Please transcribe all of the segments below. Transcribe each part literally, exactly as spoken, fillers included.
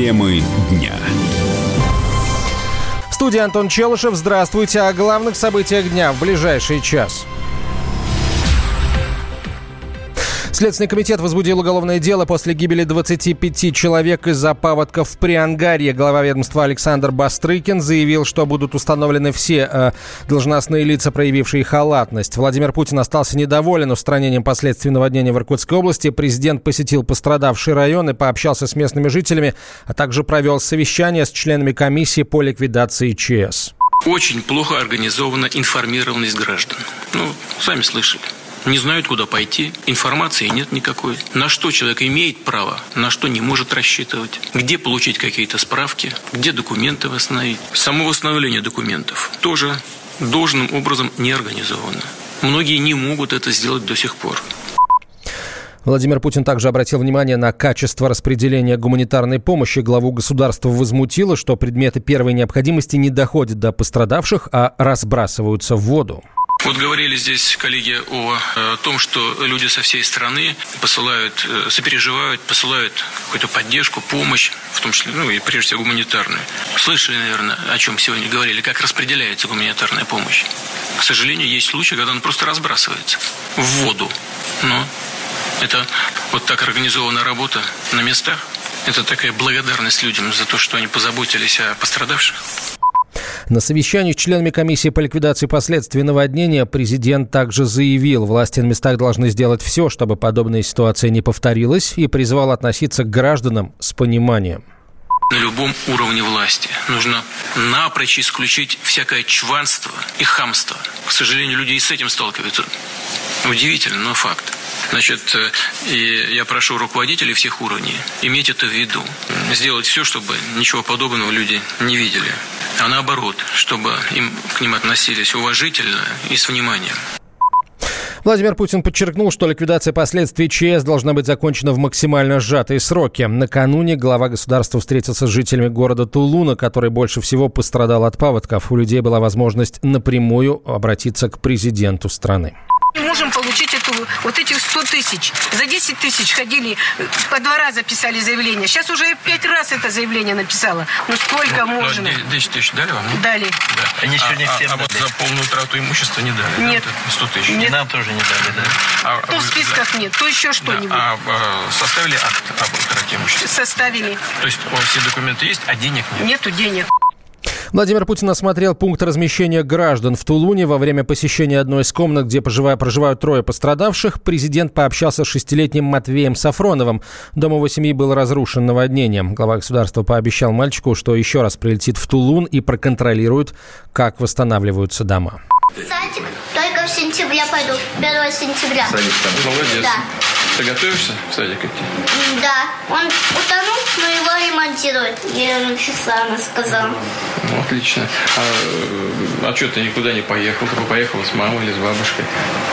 Темы дня. В студии Антон Челышев. Здравствуйте. О главных событиях дня в ближайший час. Следственный комитет возбудил уголовное дело после гибели двадцати пяти человек из-за паводков в Приангарье. Глава ведомства Александр Бастрыкин заявил, что будут установлены все э, должностные лица, проявившие халатность. Владимир Путин остался недоволен устранением последствий наводнения в Иркутской области. Президент посетил пострадавший район и пообщался с местными жителями, а также провел совещание с членами комиссии по ликвидации ЧС. Очень плохо организована информированность граждан. Ну, сами слышали. Не знают, куда пойти, информации нет никакой. На что человек имеет право, на что не может рассчитывать. Где получить какие-то справки, где документы восстановить. Само восстановление документов тоже должным образом не организовано. Многие не могут это сделать до сих пор. Владимир Путин также обратил внимание на качество распределения гуманитарной помощи. Главу государства возмутило, что предметы первой необходимости не доходят до пострадавших, а разбрасываются в воду. Вот говорили здесь коллеги о, о том, что люди со всей страны посылают, сопереживают, посылают какую-то поддержку, помощь, в том числе, ну и прежде всего гуманитарную. Слышали, наверное, о чем сегодня говорили, как распределяется гуманитарная помощь. К сожалению, есть случаи, когда она просто разбрасывается в воду. Но это вот так организована работа на местах. Это такая благодарность людям за то, что они позаботились о пострадавших. На совещании с членами комиссии по ликвидации последствий наводнения президент также заявил, власти на местах должны сделать все, чтобы подобная ситуация не повторилась, и призвал относиться к гражданам с пониманием. На любом уровне власти нужно напрочь исключить всякое чванство и хамство. К сожалению, люди и с этим сталкиваются. Удивительно, но факт. Значит, и я прошу руководителей всех уровней иметь это в виду. Сделать все, чтобы ничего подобного люди не видели. А наоборот, чтобы им к ним относились уважительно и с вниманием. Владимир Путин подчеркнул, что ликвидация последствий ЧС должна быть закончена в максимально сжатые сроки. Накануне глава государства встретился с жителями города Тулуна, который больше всего пострадал от паводков. У людей была возможность напрямую обратиться к президенту страны. Мы можем получить эту, вот этих сто тысяч. За десять тысяч ходили, по два раза писали заявление. Сейчас уже пять раз это заявление написала. Ну сколько ну, можно? десять тысяч дали вам? Ну? Дали. Да. Они еще не всем а, а вот за полную трату имущества не дали? Нет. Да, сто тысяч? Нет. Нам тоже не дали, да? А, ну, в списках да. Нет, то еще что-нибудь. Да. А, а составили акт об утрате имущества? Составили. То есть все документы есть, а денег нет? Нету денег. Владимир Путин осмотрел пункт размещения граждан в Тулуне. Во время посещения одной из комнат, где проживают трое пострадавших, президент пообщался с шестилетним Матвеем Сафроновым. Дом его семьи был разрушен наводнением. Глава государства пообещал мальчику, что еще раз прилетит в Тулун и проконтролирует, как восстанавливаются дома. Садик только в сентябре пойду, первого сентября. Садик там, молодец. Да. Ты готовишься в садик идти? Да. Он утонул, но его ремонтируют. Я написала, она сказала. Ну, отлично. А, а что ты никуда не поехал? Ты поехала с мамой или с бабушкой?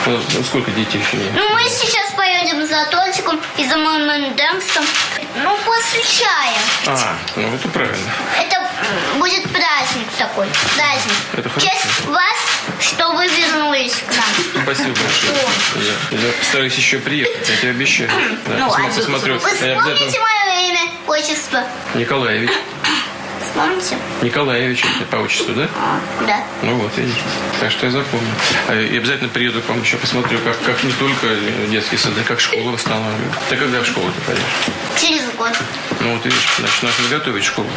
Ну, сколько детей еще нет? Ну, мы сейчас поедем за Тортиком и за Мамендемсом. Ну, после чая. А, ну это правильно. Это будет праздник такой. Праздник. Это хорошо. Честь вас, что вы вернулись к нам. Спасибо большое. Я, я постараюсь еще приехать, я тебе обещаю. Да, ну, посмотрю, а посмотрю. Вы вспомните обязательно... мое имя, отчество? Николаевич. Помните? Николаевич, по отчеству, да? А, да. Ну вот, видите. Так что я запомню. И обязательно приеду к вам еще, посмотрю, как, как не только детский сад, а как школа восстанавливает. Ты когда в школу ты пойдешь? Через год. Ну вот, видишь, значит, нужно готовить школу.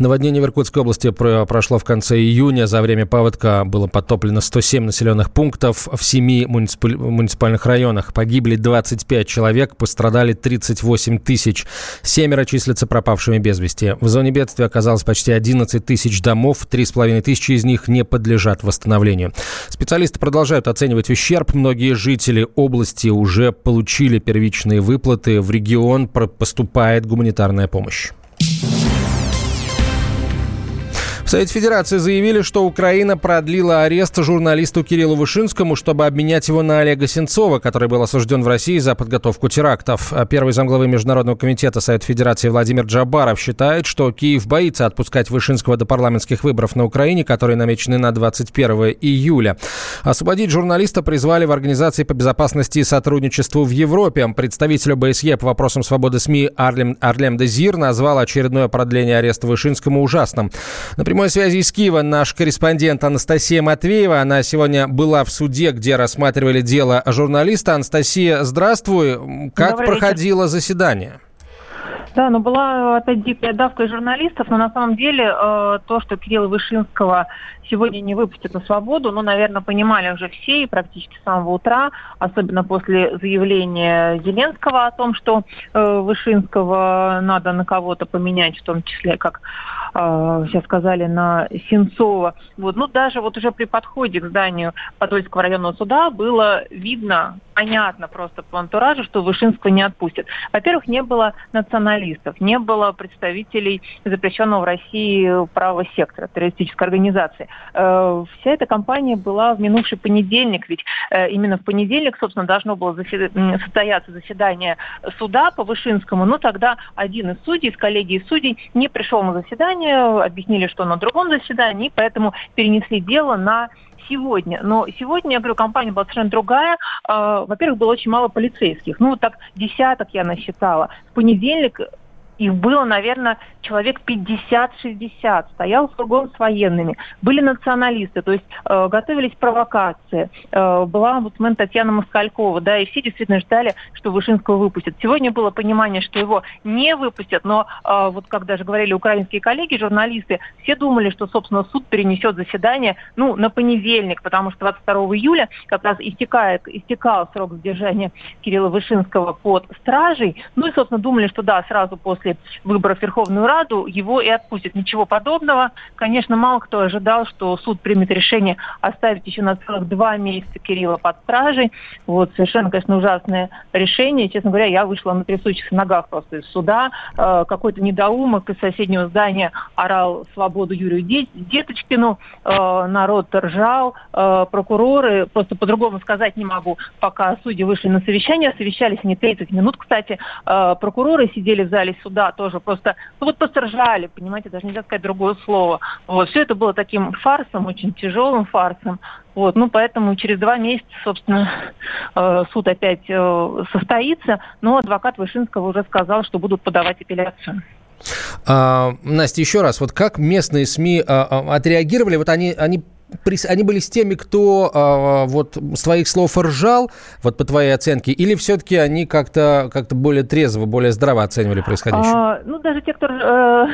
Наводнение в Иркутской области прошло в конце июня. За время паводка было потоплено сто семь населенных пунктов в семи муниципаль... муниципальных районах. Погибли двадцать пять человек, пострадали тридцать восемь тысяч. Семеро числятся пропавшими без вести. В зоне бедствия оказалось почти одиннадцать тысяч домов. три с половиной тысячи из них не подлежат восстановлению. Специалисты продолжают оценивать ущерб. Многие жители области уже получили первичные выплаты. В регион поступает гуманитарная помощь. В Совет Федерации заявили, что Украина продлила арест журналисту Кириллу Вышинскому, чтобы обменять его на Олега Сенцова, который был осужден в России за подготовку терактов. Первый замглавы Международного комитета Совета Федерации Владимир Джабаров считает, что Киев боится отпускать Вышинского до парламентских выборов на Украине, которые намечены на двадцать первого июля. Освободить журналиста призвали в Организации по безопасности и сотрудничеству в Европе. Представитель ОБСЕ по вопросам свободы СМИ Арлем, Арлем Дезир назвал очередное продление ареста Вышинскому ужасным. Например, в прямой связи из Киева наш корреспондент Анастасия Матвеева. Она сегодня была в суде, где рассматривали дело журналиста. Анастасия, здравствуй. Как Добрый проходило вечер. Заседание? Да, ну была опять дикая давка журналистов, но на самом деле э, то, что Кирилла Вышинского сегодня не выпустят на свободу, ну, наверное, понимали уже все и практически с самого утра, особенно после заявления Зеленского о том, что э, Вышинского надо на кого-то поменять, в том числе, как сейчас сказали, на Сенцова. Вот. Ну, даже вот уже при подходе к зданию Подольского районного суда было видно, понятно просто по антуражу, что Вышинского не отпустят. Во-первых, не было националистов, не было представителей запрещенного в России правого сектора, террористической организации. Э, вся эта кампания была в минувший понедельник, ведь э, именно в понедельник, собственно, должно было заседа- состояться заседание суда по Вышинскому, но тогда один из судей, из коллегии судей, не пришел на заседание, объяснили, что на другом заседании, поэтому перенесли дело на сегодня. Но сегодня, я говорю, компания была совершенно другая. Во-первых, было очень мало полицейских. Ну, так десяток я насчитала. В понедельник их было, наверное, человек пятьдесят-шестьдесят. Стоял фургон с военными. Были националисты, то есть э, готовились провокации. Э, была омбудсмен Татьяна Москалькова, да, и все действительно ждали, что Вышинского выпустят. Сегодня было понимание, что его не выпустят, но э, вот как даже говорили украинские коллеги, журналисты, все думали, что, собственно, суд перенесет заседание, ну, на понедельник, потому что двадцать второго июля как раз истекает, истекал срок задержания Кирилла Вышинского под стражей. Ну и, собственно, думали, что да, сразу после после выборов в Верховную Раду его и отпустят. Ничего подобного. Конечно, мало кто ожидал, что суд примет решение оставить еще на целых два месяца Кирилла под стражей. Вот, совершенно, конечно, ужасное решение. Честно говоря, я вышла на трясущихся ногах просто из суда. Э, какой-то недоумок из соседнего здания орал свободу Юрию Деточкину. Э, народ ржал. Э, прокуроры, просто по-другому сказать не могу, пока судьи вышли на совещание. Совещались они тридцать минут, кстати. Э, прокуроры сидели в зале суда. Да, тоже просто, ну вот просто ржали, понимаете, даже нельзя сказать другое слово. Вот, все это было таким фарсом, очень тяжелым фарсом. Вот, ну поэтому через два месяца, собственно, э, суд опять э, состоится, но адвокат Вышинского уже сказал, что будут подавать апелляцию. А, Настя, еще раз, вот как местные СМИ а, а, отреагировали, вот они... они... Они были с теми, кто э, вот с твоих слов ржал, вот по твоей оценке, или все-таки они как-то, как-то более трезво, более здраво оценивали происходящее? А, ну, даже те, кто э,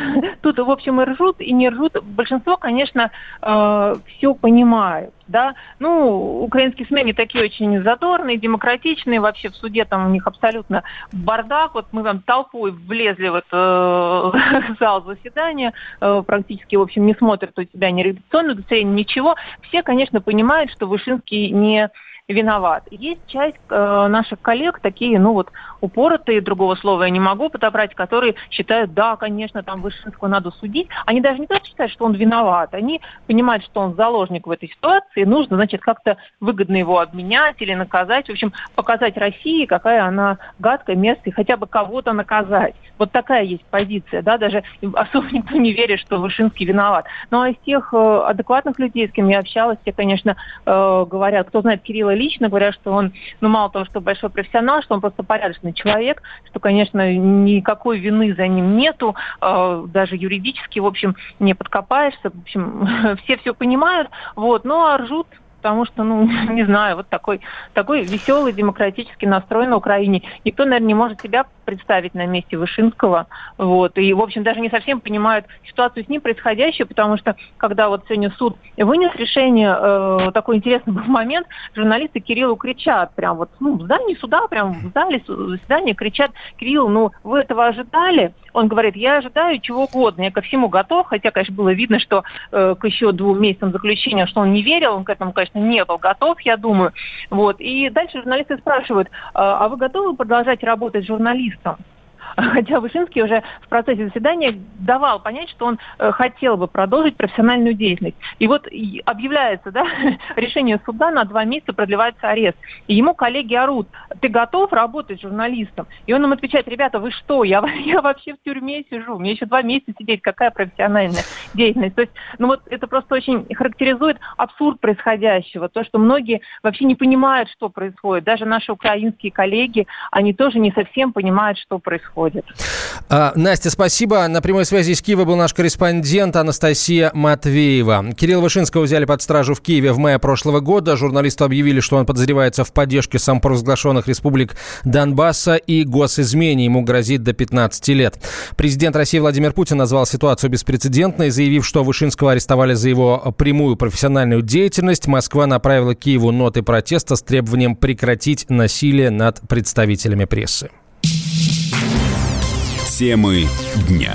тут, в общем, и ржут, и не ржут, большинство, конечно, э, все понимают. Да, ну, украинские СМИ, они такие очень задорные, демократичные, вообще в суде там у них абсолютно бардак, вот мы там толпой влезли в этот зал заседания, практически, в общем, не смотрят у тебя ни редакционное удостоверение, ничего, все, конечно, понимают, что Вышинский не... виноват. Есть часть э, наших коллег, такие, ну вот, упоротые, другого слова я не могу подобрать, которые считают, да, конечно, там Вышинского надо судить. Они даже не так считают, что он виноват. Они понимают, что он заложник в этой ситуации, нужно, значит, как-то выгодно его обменять или наказать. В общем, показать России, какая она гадкая, мерзкая, хотя бы кого-то наказать. Вот такая есть позиция, да, даже особо никто не верит, что Вышинский виноват. Ну, а из тех э, адекватных людей, с кем я общалась, те, конечно, э, говорят, кто знает Кирилла лично, говорят, что он, ну, мало того, что большой профессионал, что он просто порядочный человек, что, конечно, никакой вины за ним нету, э, даже юридически, в общем, не подкопаешься, в общем, все все понимают, вот, но ржут, потому что, ну, не знаю, вот такой, такой веселый демократический настрой на Украине. Никто, наверное, не может себя представить на месте Вышинского. Вот. И, в общем, даже не совсем понимают ситуацию с ним происходящую, потому что, когда вот сегодня суд вынес решение, э, такой интересный был момент, журналисты Кириллу кричат, прям вот, ну, в здании суда, прям в зале заседания кричат: Кирилл, ну, вы этого ожидали? Он говорит: я ожидаю чего угодно, я ко всему готов, хотя, конечно, было видно, что э, к еще двум месяцам заключения, что он не верил, он к этому, конечно, не был готов, я думаю. Вот. И дальше журналисты спрашивают: а вы готовы продолжать работать журналистом? Хотя Вышинский уже в процессе заседания давал понять, что он хотел бы продолжить профессиональную деятельность. И вот объявляется, да, решение суда, на два месяца продлевается арест. И ему коллеги орут: ты готов работать журналистом? И он им отвечает: ребята, вы что, я, я вообще в тюрьме сижу, мне еще два месяца сидеть, какая профессиональная деятельность. То есть, ну вот это просто очень характеризует абсурд происходящего, то, что многие вообще не понимают, что происходит. Даже наши украинские коллеги, они тоже не совсем понимают, что происходит. А, Настя, спасибо. На прямой связи из Киева был наш корреспондент Анастасия Матвеева. Кирилла Вышинского взяли под стражу в Киеве в мае прошлого года. Журналисту объявили, что он подозревается в поддержке самопровозглашенных республик Донбасса и госизмене. Ему грозит до пятнадцати лет. Президент России Владимир Путин назвал ситуацию беспрецедентной, заявив, что Вышинского арестовали за его прямую профессиональную деятельность. Москва направила Киеву ноты протеста с требованием прекратить насилие над представителями прессы. Темы дня.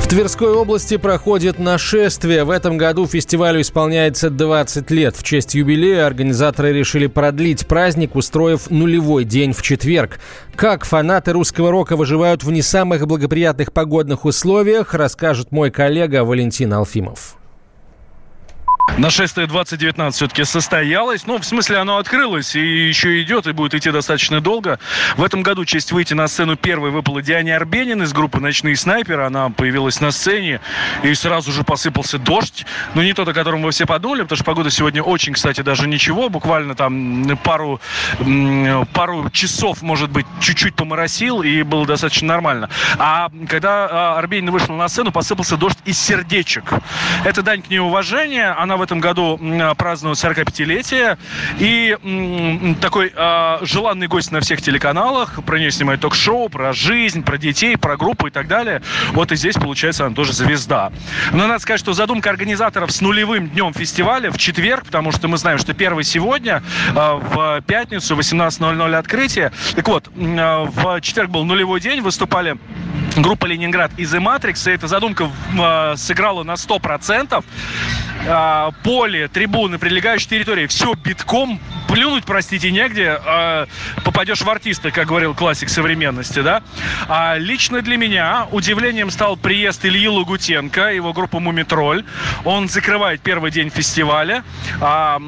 В Тверской области проходит «Нашествие». В этом году фестивалю исполняется двадцать лет. В честь юбилея организаторы решили продлить праздник, устроив нулевой день в четверг. Как фанаты русского рока выживают в не самых благоприятных погодных условиях, расскажет мой коллега Валентин Алфимов. Нашествие двадцать девятнадцать все-таки состоялось. Ну, в смысле, оно открылось и еще идет, и будет идти достаточно долго. В этом году честь выйти на сцену первой выпала Диане Арбенина из группы «Ночные снайперы». Она появилась на сцене, и сразу же посыпался дождь. Но не тот, о котором мы все подумали, потому что погода сегодня очень, кстати, даже ничего. Буквально там пару, пару часов, может быть, чуть-чуть поморосил, и было достаточно нормально. А когда Арбенина вышла на сцену, посыпался дождь из сердечек. Это дань к ней уважения. Она в этом году праздновала сорокапятилетие. И м, такой э, желанный гость на всех телеканалах. Про нее снимают ток-шоу, про жизнь, про детей, про группу и так далее. Вот и здесь, получается, она тоже звезда. Но надо сказать, что задумка организаторов с нулевым днем фестиваля в четверг, потому что мы знаем, что первый сегодня, э, в пятницу, восемнадцать ноль-ноль открытие. Так вот, э, в четверг был нулевой день, выступали группа «Ленинград» и The Matrix. И эта задумка э, сыграла на сто процентов. Э, поле, трибуны, прилегающие территории, все битком, плюнуть, простите, негде. Э, попадешь в артиста, как говорил классик современности, да? А лично для меня удивлением стал приезд Ильи Лугутенко, его группа «Муми-троль». Он закрывает первый день фестиваля. А,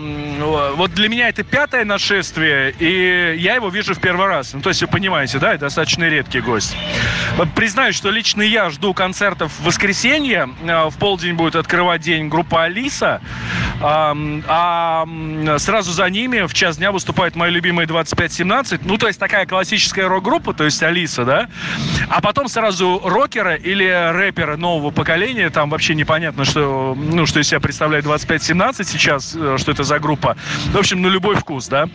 вот для меня это пятое нашествие, и я его вижу в первый раз. Ну, то есть вы понимаете, да, это достаточно редкий гость. Знаю, что лично я жду концертов в воскресенье. В полдень будет открывать день группа «Алиса». А сразу за ними в час дня выступают мои любимые двадцать пять семнадцать. Ну, то есть такая классическая рок-группа, то есть «Алиса», да? А потом сразу рокера или рэпера нового поколения. Там вообще непонятно, что, ну, что из себя представляет двадцать пять семнадцать сейчас, что это за группа. В общем, на любой вкус, да?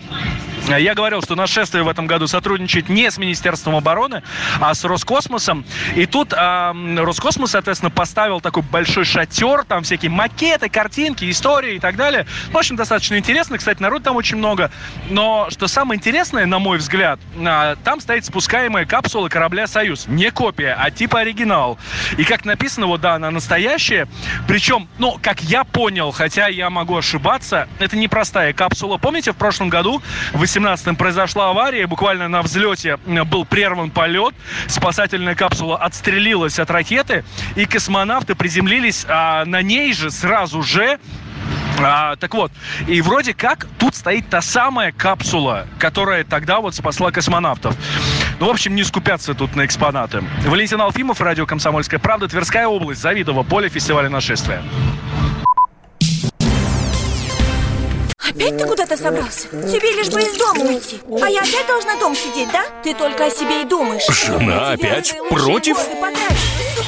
Я говорил, что «Нашествие» в этом году сотрудничает не с Министерством обороны, а с Роскосмосом. И тут э, Роскосмос, соответственно, поставил такой большой шатер, там всякие макеты, картинки, истории и так далее. В общем, достаточно интересно. Кстати, народу там очень много. Но что самое интересное, на мой взгляд, э, там стоит спускаемая капсула корабля «Союз». Не копия, а типа оригинал. И как написано, вот да, она настоящая. Причем, ну, как я понял, хотя я могу ошибаться, это непростая капсула. Помните, в прошлом году в семнадцатом произошла авария, буквально на взлете был прерван полет, спасательная капсула отстрелилась от ракеты, и космонавты приземлились а, на ней же сразу же. А, так вот, и вроде как тут стоит та самая капсула, которая тогда вот спасла космонавтов. Ну, в общем, не скупятся тут на экспонаты. Валентин Алфимов, радио «Комсомольская правда», Тверская область, Завидово, поле фестиваля «Нашествие». Опять ты куда-то собрался? Тебе лишь бы из дома уйти. А я опять должна дома сидеть, да? Ты только о себе и думаешь. Жена опять против?